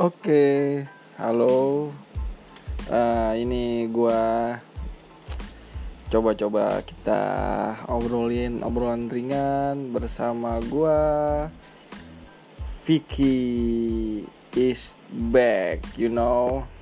Oke, halo. Ini gua coba kita obrolan ringan bersama gua. Vicky is back, you know.